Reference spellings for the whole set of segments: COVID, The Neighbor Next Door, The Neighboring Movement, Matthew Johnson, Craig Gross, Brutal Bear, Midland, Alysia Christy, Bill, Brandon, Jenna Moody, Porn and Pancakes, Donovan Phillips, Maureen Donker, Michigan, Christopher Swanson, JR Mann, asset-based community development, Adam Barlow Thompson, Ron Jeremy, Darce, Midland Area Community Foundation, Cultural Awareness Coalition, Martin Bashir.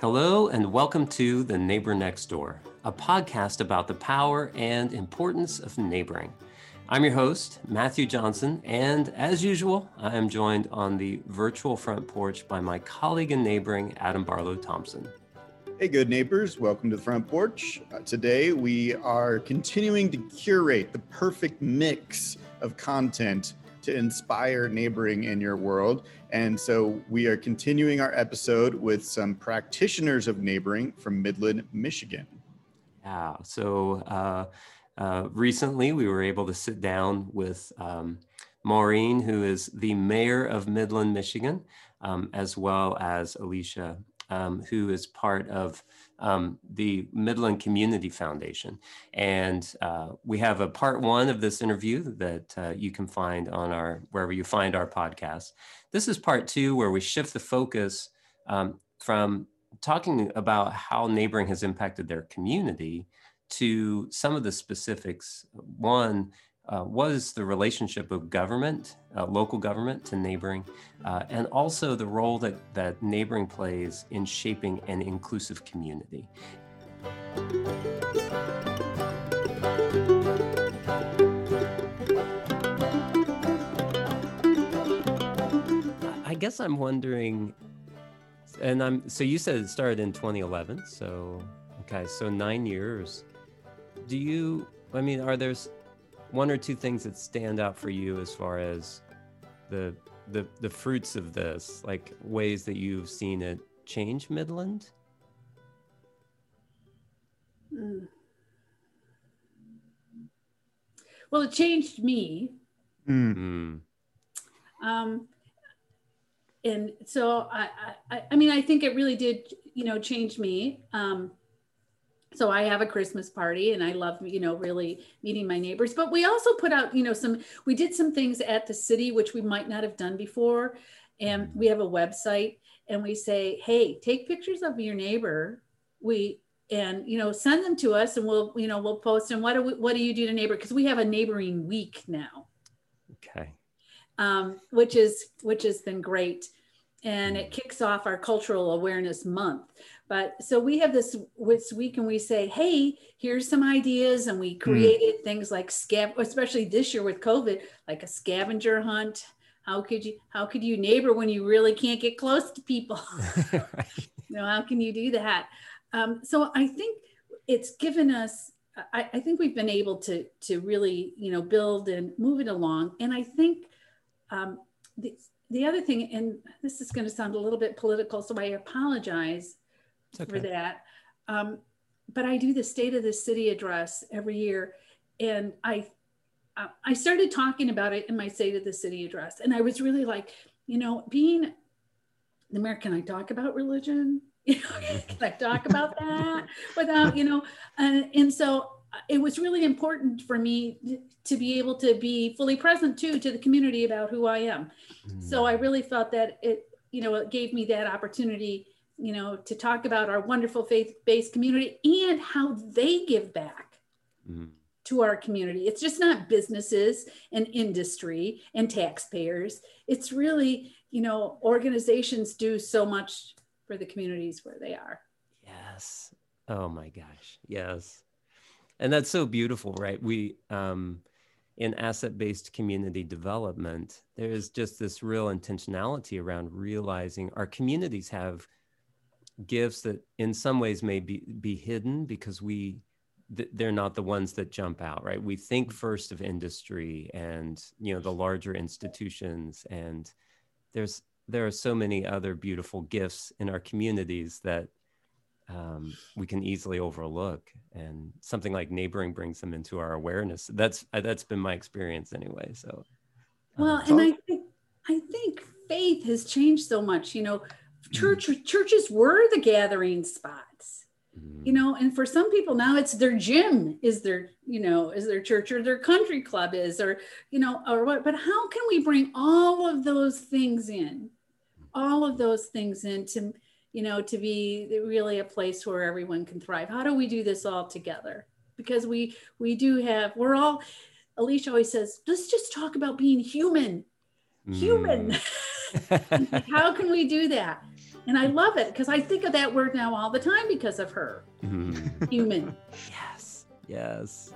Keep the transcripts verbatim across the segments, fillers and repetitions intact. Hello and welcome to The Neighbor Next Door, a podcast about the power and importance of neighboring. I'm your host, Matthew Johnson, and as usual, I am joined on the virtual front porch by my colleague in neighboring, Adam Barlow Thompson. Hey, good neighbors. Welcome to the front porch. Uh, today, we are continuing to curate the perfect mix of content to inspire neighboring in your world. And so we are continuing our episode with some practitioners of neighboring from Midland, Michigan. Yeah, so... Uh, Uh, recently, we were able to sit down with um, Maureen, who is the mayor of Midland, Michigan, um, as well as Alysia, um, who is part of um, the Midland Community Foundation. And uh, we have a part one of this interview that uh, you can find on our, wherever you find our podcast. This is part two, where we shift the focus um, from talking about how neighboring has impacted their community to some of the specifics. One uh, was the relationship of government, uh, local government to neighboring, uh, and also the role that, that neighboring plays in shaping an inclusive community. I guess I'm wondering, and I'm, so you said it started in twenty eleven, so, okay, so nine years. Do you, I mean, are there one or two things that stand out for you as far as the the the fruits of this, like ways that you've seen it change Midland? Mm. Well, it changed me. Mm-hmm. Um, and so I, I, I mean, I think it really did, you know, change me. Um, So I have a Christmas party and I love, you know, really meeting my neighbors. But we also put out, you know, some, we did some things at the city, which we might not have done before. And we have a website and we say, hey, take pictures of your neighbor. We, and, you know, send them to us and we'll, you know, we'll post them. What do we, what do you do to neighbor? Because we have a neighboring week now. Okay. Um, which is, which has been great. And it kicks off our Cultural Awareness Month. But so we have this, this week and we say, hey, here's some ideas. And we created mm. things like scav, especially this year with COVID, like a scavenger hunt. How could you, how could you neighbor when you really can't get close to people? Right. You know, how can you do that? Um, so I think it's given us, I, I think we've been able to, to really, you know, build and move it along. And I think um, the, The other thing, and this is going to sound a little bit political, so I apologize okay. for that, um, but I do the State of the City address every year, and I uh, I started talking about it in my State of the City address, and I was really like, you know, being the mayor, can I talk about religion? You know, can I talk about that without, you know, and, and so it was really important for me to be able to be fully present too to the community about who I am. Mm. So I really felt that it, you know, it gave me that opportunity, you know, to talk about our wonderful faith-based community and how they give back mm. to our community. It's just not businesses and industry and taxpayers. It's really, you know, organizations do so much for the communities where they are. Yes. Oh my gosh. Yes. And that's so beautiful, right? We, um, in asset-based community development, there is just this real intentionality around realizing our communities have gifts that in some ways may be, be hidden because we, th- they're not the ones that jump out, right? We think first of industry and, you know, the larger institutions, and there's, there are so many other beautiful gifts in our communities that Um, we can easily overlook, and something like neighboring brings them into our awareness. That's that's been my experience anyway. So, um, well, and I think I think faith has changed so much. You know, church mm. churches were the gathering spots. Mm. You know, and for some people now, it's their gym is their you know is their church, or their country club is, or you know or what. But how can we bring all of those things in, all of those things in to you know, to be really a place where everyone can thrive? How do we do this all together? Because we, we do have, we're all, Alysia always says, let's just talk about being human, human. Mm. How can we do that? And I love it because I think of that word now all the time because of her. Mm. Human. Yes. Yes.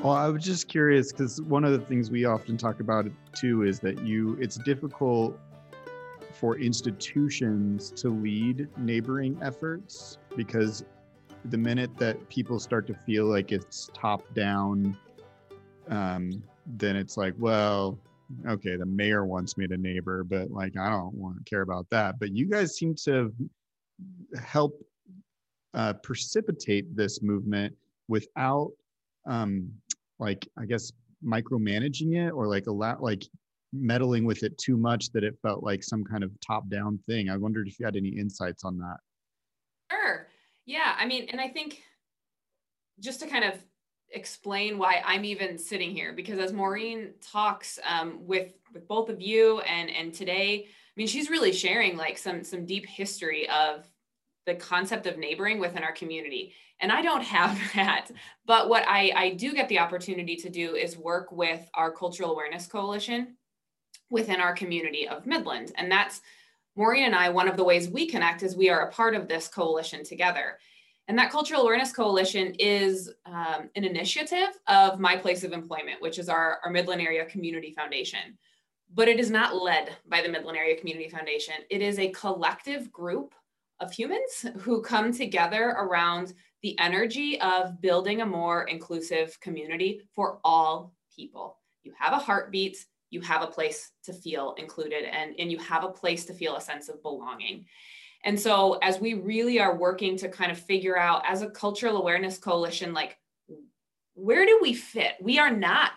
Well, I was just curious because one of the things we often talk about too is that you, it's difficult for institutions to lead neighboring efforts because the minute that people start to feel like it's top down, um, then it's like, well, okay, the mayor wants me to neighbor, but like, I don't want to care about that. But you guys seem to help uh, precipitate this movement without um, like, I guess, micromanaging it or like a lot, like meddling with it too much that it felt like some kind of top down thing. I wondered if you had any insights on that. Sure. Yeah. I mean, and I think just to kind of explain why I'm even sitting here, because as Maureen talks um, with, with both of you and, and today, I mean, she's really sharing like some, some deep history of the concept of neighboring within our community. And I don't have that, but what I, I do get the opportunity to do is work with our Cultural Awareness Coalition within our community of Midland. And that's Maureen and I, one of the ways we connect is we are a part of this coalition together. And that Cultural Awareness Coalition is um, an initiative of My Place of Employment, which is our, our Midland Area Community Foundation. But it is not led by the Midland Area Community Foundation. It is a collective group of humans who come together around the energy of building a more inclusive community for all people. You have a heartbeat, you have a place to feel included, and, and you have a place to feel a sense of belonging. And so as we really are working to kind of figure out as a Cultural Awareness Coalition, like, where do we fit? We are not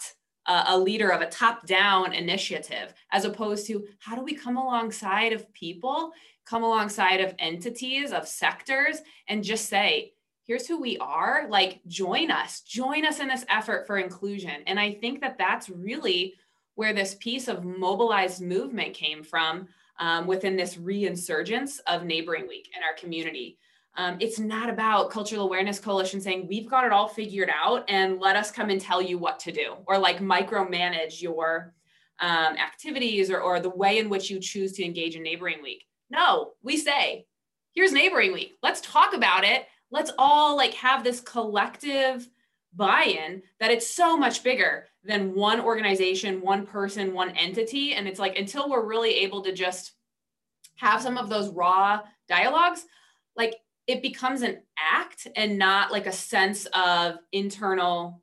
a, a leader of a top-down initiative, as opposed to how do we come alongside of people, come alongside of entities, of sectors, and just say, here's who we are, like, join us, join us in this effort for inclusion. And I think that that's really where this piece of mobilized movement came from. Um, within this reinsurgence of Neighboring Week in our community. Um, it's not about Cultural Awareness Coalition saying, we've got it all figured out and let us come and tell you what to do, or like micromanage your um, activities or, or the way in which you choose to engage in Neighboring Week. No, we say, here's Neighboring Week. Let's talk about it. Let's all like have this collective buy-in that it's so much bigger than one organization, one person, one entity. And it's like, until we're really able to just have some of those raw dialogues, like it becomes an act and not like a sense of internal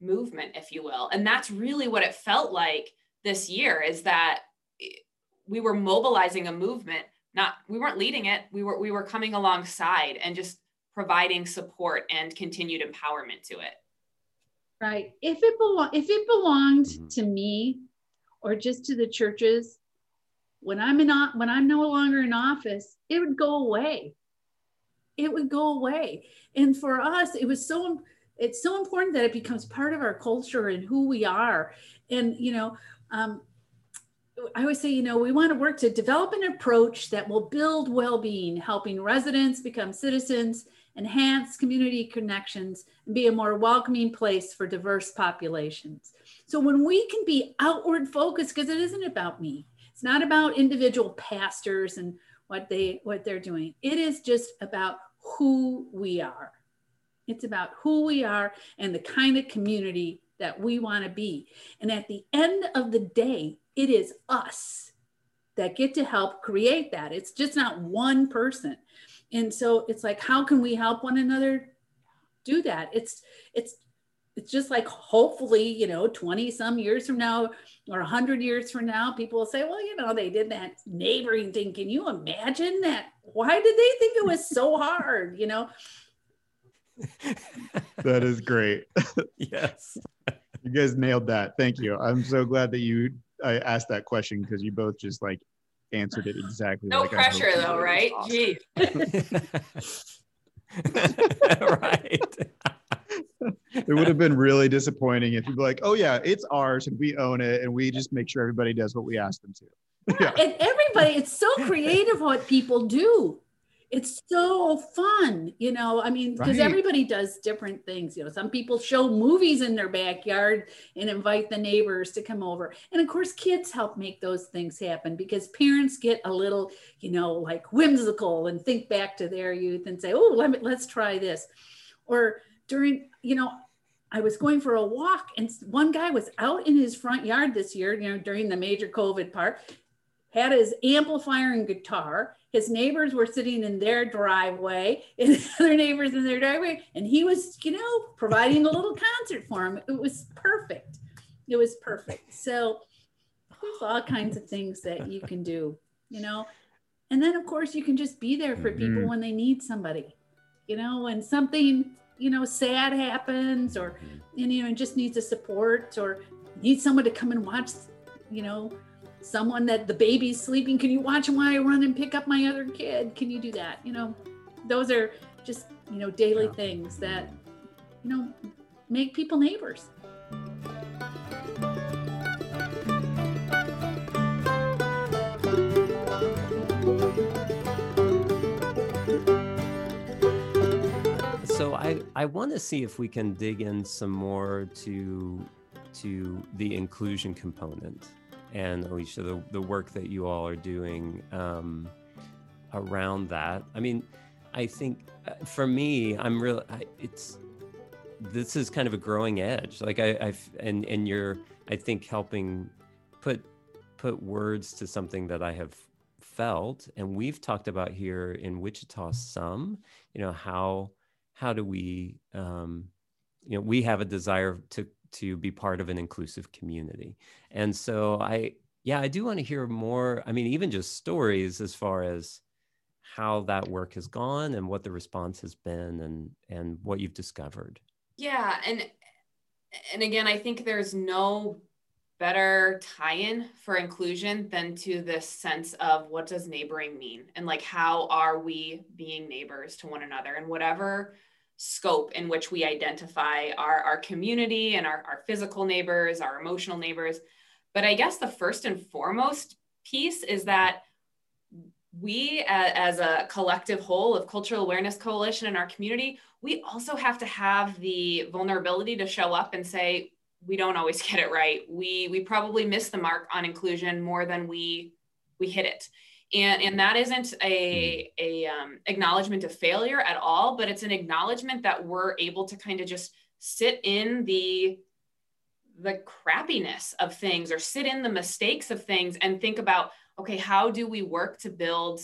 movement, if you will. And that's really what it felt like this year, is that we were mobilizing a movement, not, we weren't leading it. We were, we were coming alongside and just providing support and continued empowerment to it. Right. If it belong, if it belonged mm-hmm. to me, or just to the churches, when I'm in, o- when I'm no longer in office, it would go away. It would go away. And for us, it was so. It's so important that it becomes part of our culture and who we are. And you know, um, I always say, you know, we want to work to develop an approach that will build well-being, helping residents become citizens, enhance community connections, and be a more welcoming place for diverse populations. So when we can be outward focused, because it isn't about me, it's not about individual pastors and what they what they're doing. It is just about who we are. It's about who we are and the kind of community that we want to be. And at the end of the day, it is us that get to help create that. It's just not one person. And so it's like, how can we help one another do that? It's it's it's just like, hopefully, you know, twenty some years from now or one hundred years from now, people will say, well, you know, they did that neighboring thing. Can you imagine that? Why did they think it was so hard? You know? That is great. Yes. You guys nailed that. Thank you. I'm so glad that you I asked that question, because you both just like answered it exactly. No like pressure though, right? Gee. Right. It would have been really disappointing if you'd be like, oh yeah, it's ours and we own it and we just make sure everybody does what we ask them to. Yeah. And everybody, it's so creative what people do. It's so fun, you know, I mean, because right. everybody does different things. You know, some people show movies in their backyard and invite the neighbors to come over. And of course, kids help make those things happen because parents get a little, you know, like whimsical and think back to their youth and say, oh, let me, let's try this. Or during, you know, I was going for a walk and one guy was out in his front yard this year, you know, during the major COVID part, had his amplifier and guitar. His neighbors were sitting in their driveway and other neighbors in their driveway. And he was, you know, providing a little concert for him. It was perfect. It was perfect. So there's all kinds of things that you can do, you know. And then, of course, you can just be there for people mm-hmm. when they need somebody, you know, when something, you know, sad happens or, and, you know, just needs a support or needs someone to come and watch, you know, someone that the baby's sleeping. Can you watch while I run and pick up my other kid? Can you do that? You know, those are just, you know, daily yeah. things that, you know, make people neighbors. So I, I want to see if we can dig in some more to, to the inclusion component. And Alysia, the, the work that you all are doing um, around that. I mean, I think uh, for me, I'm really, I, it's, this is kind of a growing edge. Like I, I've, and, and you're, I think helping put, put words to something that I have felt, and we've talked about here in Wichita some, you know, how, how do we, um, you know, we have a desire to, to be part of an inclusive community. And so I, yeah, I do want to hear more. I mean, even just stories as far as how that work has gone and what the response has been and, and what you've discovered. Yeah. And, and again, I think there's no better tie-in for inclusion than to this sense of what does neighboring mean? And like, how are we being neighbors to one another and whatever scope in which we identify our, our community and our, our physical neighbors, our emotional neighbors. But I guess the first and foremost piece is that we as a collective whole of Cultural Awareness Coalition in our community, we also have to have the vulnerability to show up and say, we don't always get it right. We, we probably miss the mark on inclusion more than we, we hit it. And, and that isn't a, a um, acknowledgement of failure at all, but it's an acknowledgement that we're able to kind of just sit in the, the crappiness of things or sit in the mistakes of things and think about, okay, how do we work to build,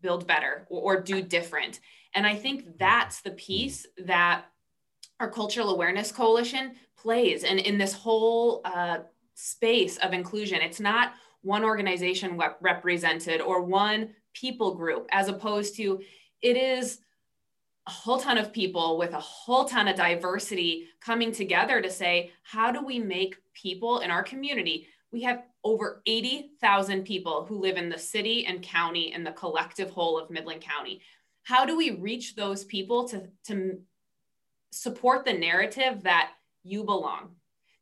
build better or, or do different? And I think that's the piece that our Cultural Awareness Coalition plays. And in this whole uh, space of inclusion, it's not one organization represented or one people group, as opposed to it is a whole ton of people with a whole ton of diversity coming together to say, how do we make people in our community? We have over eighty thousand people who live in the city and county and the collective whole of Midland County. How do we reach those people to, to support the narrative that you belong,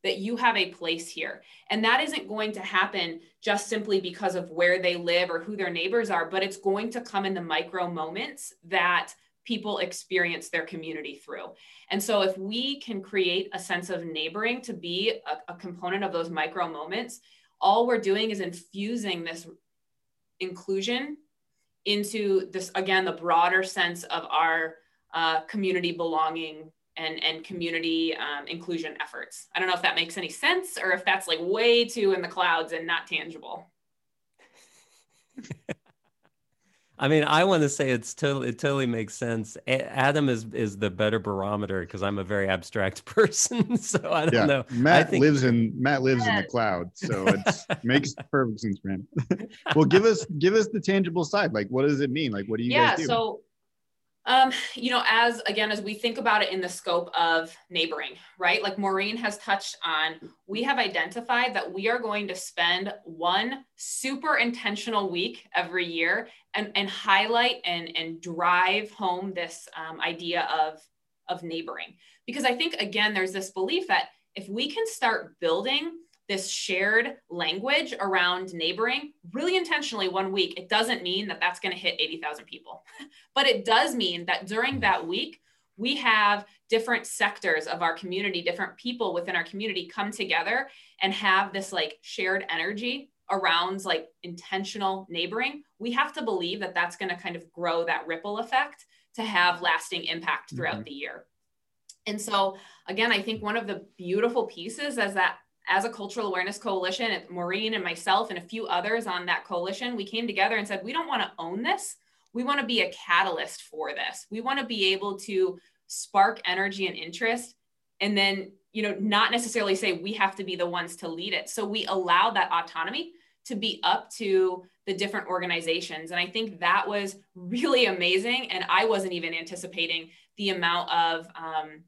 that you have a place here? And that isn't going to happen just simply because of where they live or who their neighbors are, but it's going to come in the micro moments that people experience their community through. And so if we can create a sense of neighboring to be a, a component of those micro moments, all we're doing is infusing this inclusion into this, again, the broader sense of our uh, community belonging and, and community um, inclusion efforts. I don't know if that makes any sense or if that's like way too in the clouds and not tangible. I mean, I want to say it's totally, it totally makes sense. Adam is, is the better barometer because I'm a very abstract person. So I don't yeah. know. Matt I think... lives in, Matt lives yeah. in the cloud. So it makes perfect sense for him. Well, give us, give us the tangible side. Like, what does it mean? Like, what do you yeah, guys do? So, Um, you know, as again, as we think about it in the scope of neighboring, right? Like Maureen has touched on, we have identified that we are going to spend one super intentional week every year and, and highlight and, and drive home this um, idea of, of neighboring. Because I think, again, there's this belief that if we can start building this shared language around neighboring really intentionally one week, it doesn't mean that that's going to hit eighty thousand people, but it does mean that during that week, we have different sectors of our community, different people within our community come together and have this like shared energy around like intentional neighboring. We have to believe that that's going to kind of grow that ripple effect to have lasting impact throughout mm-hmm. the year. And so again, I think one of the beautiful pieces is that as a Cultural Awareness Coalition, Maureen and myself and a few others on that coalition, we came together and said, we don't want to own this. We want to be a catalyst for this. We want to be able to spark energy and interest, and then, you know, not necessarily say we have to be the ones to lead it. So we allow that autonomy to be up to the different organizations. And I think that was really amazing. And I wasn't even anticipating the amount of um,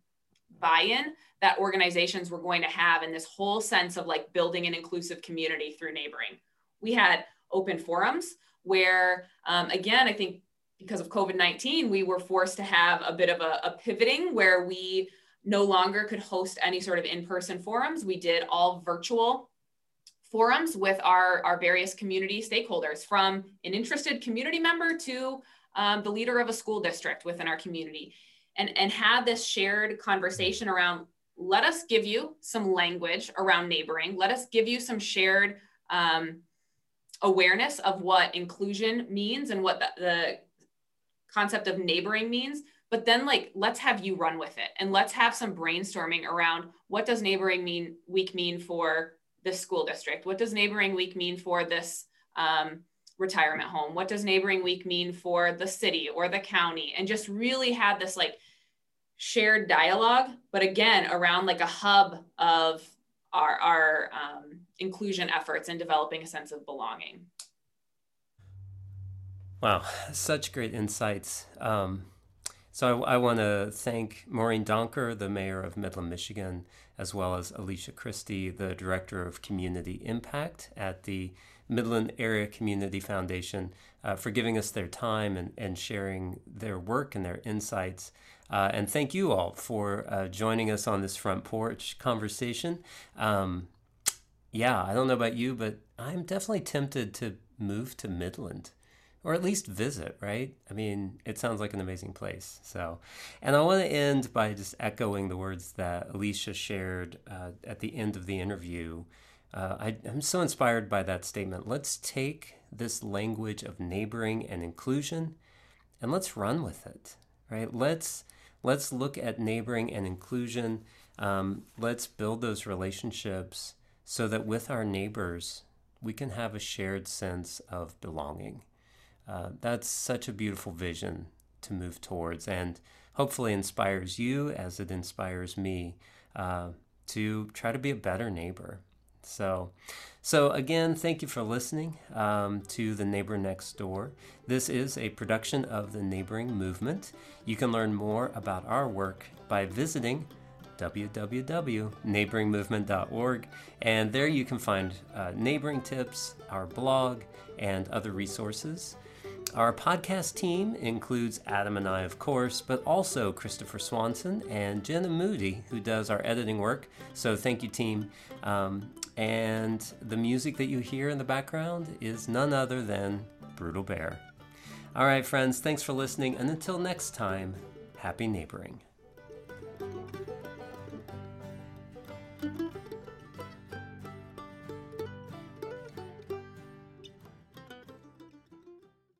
buy-in that organizations were going to have in this whole sense of like building an inclusive community through neighboring. We had open forums where, um, again, I think because of COVID nineteen, we were forced to have a bit of a, a pivoting where we no longer could host any sort of in-person forums. We did all virtual forums with our, our various community stakeholders, from an interested community member to um, the leader of a school district within our community, and, and had this shared conversation around, let us give you some language around neighboring. Let us give you some shared um, awareness of what inclusion means and what the, the concept of neighboring means, but then like, let's have you run with it. And let's have some brainstorming around, what does neighboring mean, week mean for this school district? What does neighboring week mean for this um, retirement home? What does neighboring week mean for the city or the county? And just really had this like shared dialogue, but again, around like a hub of our, our um, inclusion efforts and developing a sense of belonging. Wow, such great insights. Um, so I, I wanna thank Maureen Donker, the mayor of Midland, Michigan, as well as Alysia Christy, the director of community impact at the Midland Area Community Foundation, uh, for giving us their time and, and sharing their work and their insights. Uh, and thank you all for uh, joining us on this front porch conversation. Um, yeah, I don't know about you, but I'm definitely tempted to move to Midland. Or at least visit, right? I mean, it sounds like an amazing place. So, and I want to end by just echoing the words that Alysia shared uh, at the end of the interview. Uh, I, I'm so inspired by that statement. Let's take this language of neighboring and inclusion, and let's run with it, right? Let's let's look at neighboring and inclusion. Um, let's build those relationships so that with our neighbors, we can have a shared sense of belonging. Uh, that's such a beautiful vision to move towards, and hopefully inspires you as it inspires me uh, to try to be a better neighbor. So, so again, thank you for listening um, to The Neighbor Next Door. This is a production of The Neighboring Movement. You can learn more about our work by visiting w w w dot neighboring movement dot org, and there you can find uh, neighboring tips, our blog, and other resources. Our podcast team includes Adam and I, of course, but also Christopher Swanson and Jenna Moody, who does our editing work. So thank you, team. Um, and the music that you hear in the background is none other than Brutal Bear. All right, friends, thanks for listening. And until next time, happy neighboring.